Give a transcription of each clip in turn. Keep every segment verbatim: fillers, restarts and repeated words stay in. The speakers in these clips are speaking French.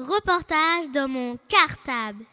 Reportage dans mon cartable.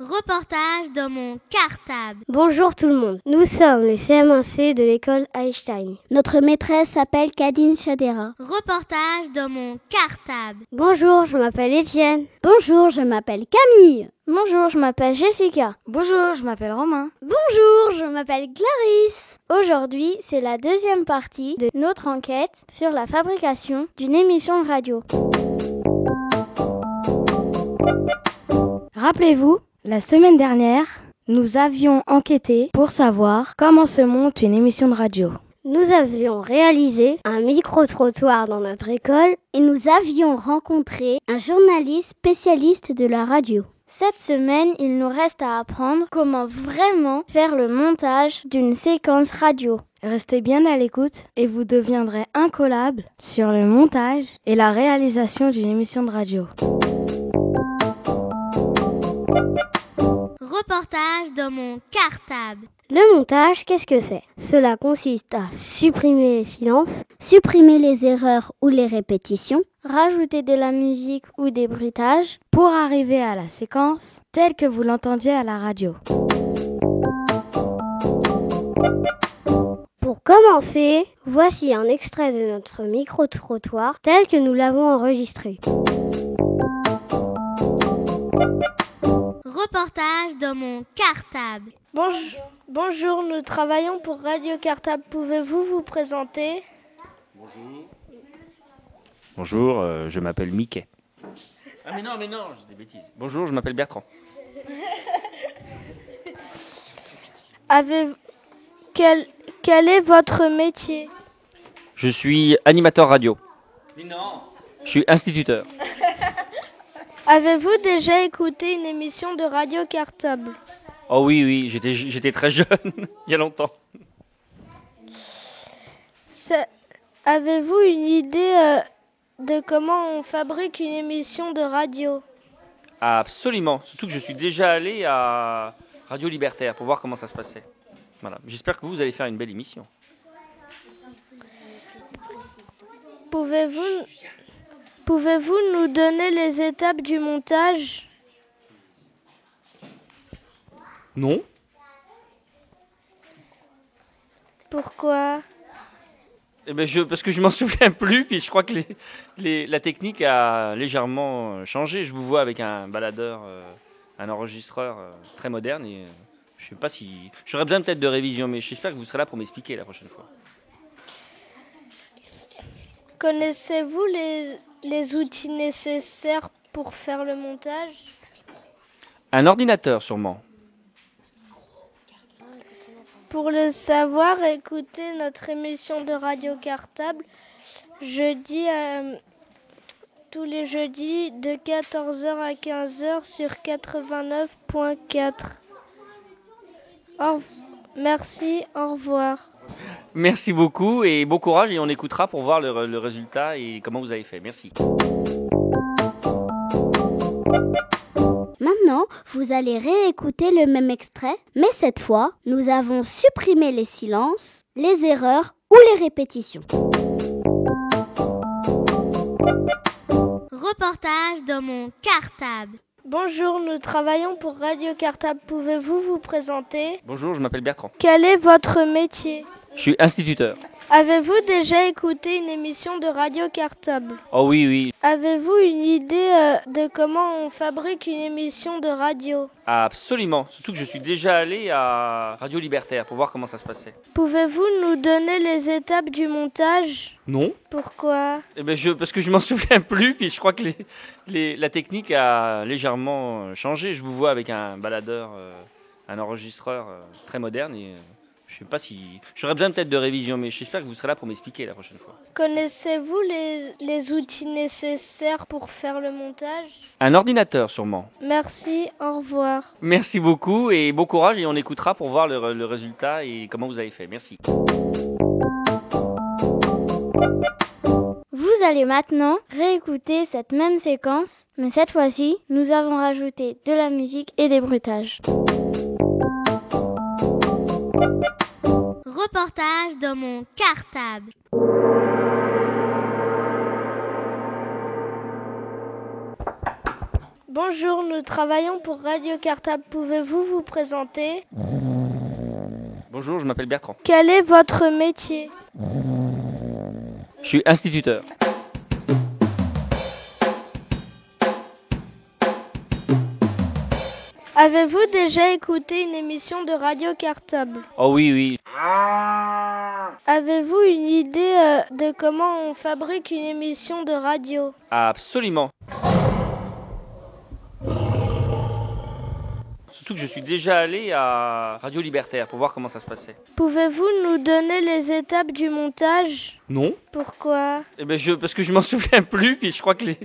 Reportage dans mon cartable. Bonjour tout le monde. Nous sommes les C M un C de l'école Einstein. Notre maîtresse s'appelle Kadine Shadera. Reportage dans mon cartable. Bonjour, je m'appelle Étienne. Bonjour, je m'appelle Camille. Bonjour, je m'appelle Jessica. Bonjour, je m'appelle Romain. Bonjour, je m'appelle Clarisse. Aujourd'hui, c'est la deuxième partie de notre enquête sur la fabrication d'une émission de radio. Rappelez-vous, la semaine dernière, nous avions enquêté pour savoir comment se monte une émission de radio. Nous avions réalisé un micro-trottoir dans notre école et nous avions rencontré un journaliste spécialiste de la radio. Cette semaine, il nous reste à apprendre comment vraiment faire le montage d'une séquence radio. Restez bien à l'écoute et vous deviendrez incollable sur le montage et la réalisation d'une émission de radio. Reportage dans mon cartable. Le montage, qu'est-ce que c'est ? Cela consiste à supprimer les silences, supprimer les erreurs ou les répétitions, rajouter de la musique ou des bruitages pour arriver à la séquence telle que vous l'entendiez à la radio. Pour commencer, voici un extrait de notre micro-trottoir tel que nous l'avons enregistré. Reportage dans mon cartable. Bonjour. Bonjour, nous travaillons pour Radio Cartable. Pouvez-vous vous présenter ? Bonjour. Bonjour, euh, je m'appelle Mickey. Ah mais non, mais non, je dis des bêtises. Bonjour, je m'appelle Bertrand. Avez... Quel... Quel est votre métier ? Je suis animateur radio. Mais non ! Je suis instituteur. Avez-vous déjà écouté une émission de Radio Cartable ? Oh oui, oui, j'étais, j'étais très jeune, il y a longtemps. Ça, avez-vous une idée euh, de comment on fabrique une émission de radio ? Absolument, surtout que je suis déjà allé à Radio Libertaire pour voir comment ça se passait. Voilà. J'espère que vous, vous allez faire une belle émission. Pouvez-vous... Pouvez-vous nous donner les étapes du montage ? Non. Pourquoi ? Eh ben je, parce que je m'en souviens plus, puis je crois que les, les, la technique a légèrement changé. Je vous vois avec un baladeur, euh, un enregistreur euh, très moderne. Et, euh, je sais pas si j'aurais besoin peut-être de révision, mais j'espère que vous serez là pour m'expliquer la prochaine fois. Connaissez-vous les, les outils nécessaires pour faire le montage ? Un ordinateur, sûrement. Pour le savoir, écoutez notre émission de Radio Cartable jeudi, euh, tous les jeudis de quatorze heures à quinze heures sur quatre-vingt-neuf point quatre. Au, merci, au revoir. Merci beaucoup et bon courage et on écoutera pour voir le, le résultat et comment vous avez fait. Merci. Maintenant, vous allez réécouter le même extrait, mais cette fois, nous avons supprimé les silences, les erreurs ou les répétitions. Reportage dans mon cartable. Bonjour, nous travaillons pour Radio Cartable. Pouvez-vous vous présenter ? Bonjour, je m'appelle Bertrand. Quel est votre métier ? Je suis instituteur. Avez-vous déjà écouté une émission de Radio Cartable ? Oh oui, oui. Avez-vous une idée euh, de comment on fabrique une émission de radio ? Absolument, surtout que je suis déjà allé à Radio Libertaire pour voir comment ça se passait. Pouvez-vous nous donner les étapes du montage ? Non. Pourquoi ? Eh ben je, parce que je m'en souviens plus, puis je crois que les, les, la technique a légèrement changé. Je vous vois avec un baladeur, euh, un enregistreur euh, très moderne et... Euh, Je sais pas si... J'aurais besoin peut-être de révision, mais j'espère que vous serez là pour m'expliquer la prochaine fois. Connaissez-vous les, les outils nécessaires pour faire le montage ? Un ordinateur, sûrement. Merci, au revoir. Merci beaucoup et bon courage et on écoutera pour voir le, le résultat et comment vous avez fait. Merci. Vous allez maintenant réécouter cette même séquence, mais cette fois-ci, nous avons rajouté de la musique et des bruitages. Reportage dans mon cartable. Bonjour, nous travaillons pour Radio Cartable. Pouvez-vous vous présenter ? Bonjour, je m'appelle Bertrand. Quel est votre métier ? Je suis instituteur. Avez-vous déjà écouté une émission de Radio Cartable ? Oh oui, oui. Avez-vous une idée euh, de comment on fabrique une émission de radio ? Absolument. Surtout que je suis déjà allé à Radio Libertaire pour voir comment ça se passait. Pouvez-vous nous donner les étapes du montage ? Non. Pourquoi ? Eh ben je, parce que je m'en souviens plus, puis je crois que les...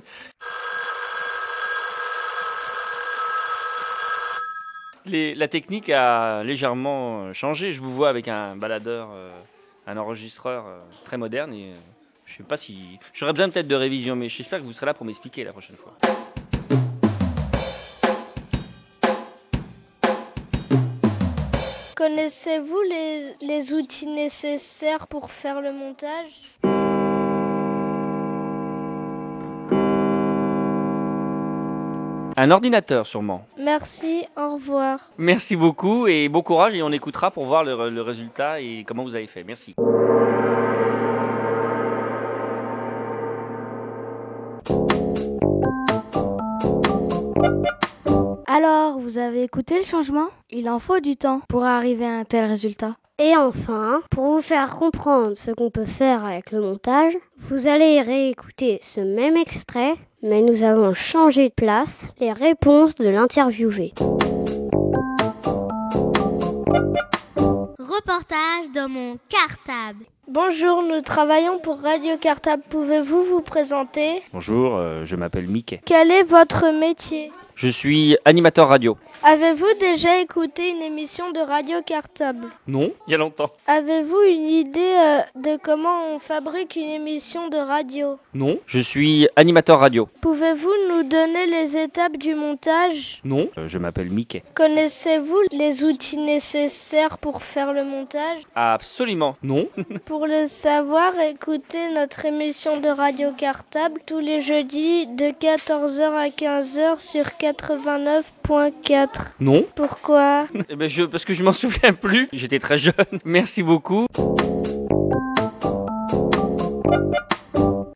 les la technique a légèrement changé. Je vous vois avec un baladeur, euh, un enregistreur euh, très moderne. Et, euh, je sais pas si... J'aurais besoin peut-être de révision, mais j'espère que vous serez là pour m'expliquer la prochaine fois. Connaissez-vous les, les outils nécessaires pour faire le montage ? Un ordinateur sûrement. Merci, au revoir. Merci beaucoup et bon courage et on écoutera pour voir le, le résultat et comment vous avez fait. Merci. Alors, vous avez écouté le changement ? Il en faut du temps pour arriver à un tel résultat. Et enfin, pour vous faire comprendre ce qu'on peut faire avec le montage, vous allez réécouter ce même extrait, mais nous avons changé de place les réponses de l'interviewé. Reportage dans mon cartable. Bonjour, nous travaillons pour Radio Cartable. Pouvez-vous vous présenter ? Bonjour, euh, je m'appelle Mickey. Quel est votre métier ? Je suis animateur radio. Avez-vous déjà écouté une émission de Radio Cartable ? Non, il y a longtemps. Avez-vous une idée euh, de comment on fabrique une émission de radio ? Non, je suis animateur radio. Pouvez-vous nous donner les étapes du montage ? Non, euh, je m'appelle Mickey. Connaissez-vous les outils nécessaires pour faire le montage ? Absolument, non. Pour le savoir, écoutez notre émission de Radio Cartable tous les jeudis de quatorze heures à quinze heures sur quatre-vingt-neuf virgule quatre. Non. Pourquoi ? eh ben je, Parce que je m'en souviens plus. J'étais très jeune. Merci beaucoup.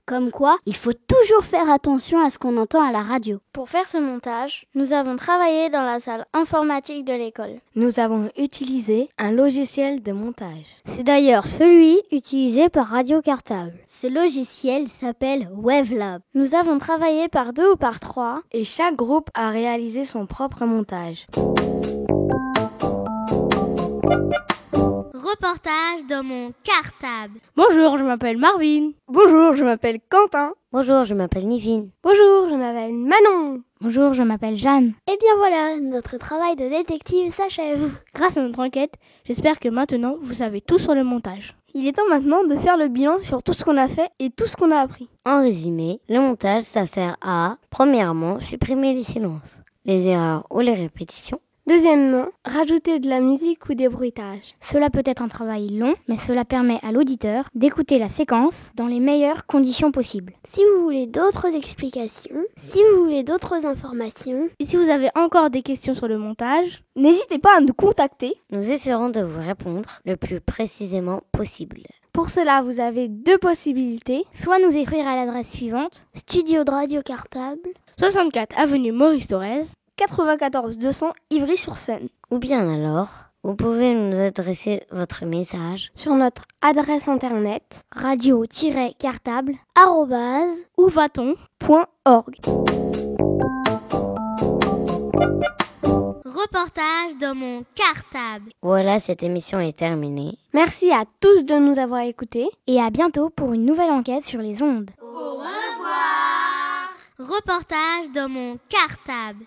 Comme quoi, il faut toujours faire attention à ce qu'on entend à la radio. Pour faire ce montage, nous avons travaillé dans la salle informatique de l'école. Nous avons utilisé un logiciel de montage. C'est d'ailleurs celui utilisé par Radio Cartable. Ce logiciel s'appelle WaveLab. Nous avons travaillé par deux ou par trois. Et chaque groupe a réalisé son propre montage. Reportage dans mon cartable. Bonjour, je m'appelle Marvin. Bonjour, je m'appelle Quentin. Bonjour, je m'appelle Nivine. Bonjour, je m'appelle Manon. Bonjour, je m'appelle Jeanne. Et bien voilà, notre travail de détective s'achève. Grâce à notre enquête, j'espère que maintenant, vous savez tout sur le montage. Il est temps maintenant de faire le bilan sur tout ce qu'on a fait et tout ce qu'on a appris. En résumé, le montage, ça sert à, premièrement, supprimer les silences, les erreurs ou les répétitions. Deuxièmement, rajouter de la musique ou des bruitages. Cela peut être un travail long, mais cela permet à l'auditeur d'écouter la séquence dans les meilleures conditions possibles. Si vous voulez d'autres explications, si vous voulez d'autres informations, et si vous avez encore des questions sur le montage, n'hésitez pas à nous contacter. Nous essaierons de vous répondre le plus précisément possible. Pour cela, vous avez deux possibilités. Soit nous écrire à l'adresse suivante, Studio de Radio Cartable, soixante-quatre avenue Maurice Thorez, quatre-vingt-quatorze deux cents Ivry-sur-Seine. Ou bien alors, vous pouvez nous adresser votre message sur notre adresse internet radio tiret cartable arobase où va t on point org. Reportage dans mon cartable. Voilà, cette émission est terminée. Merci à tous de nous avoir écoutés et à bientôt pour une nouvelle enquête sur les ondes. Au revoir. Reportage dans mon cartable.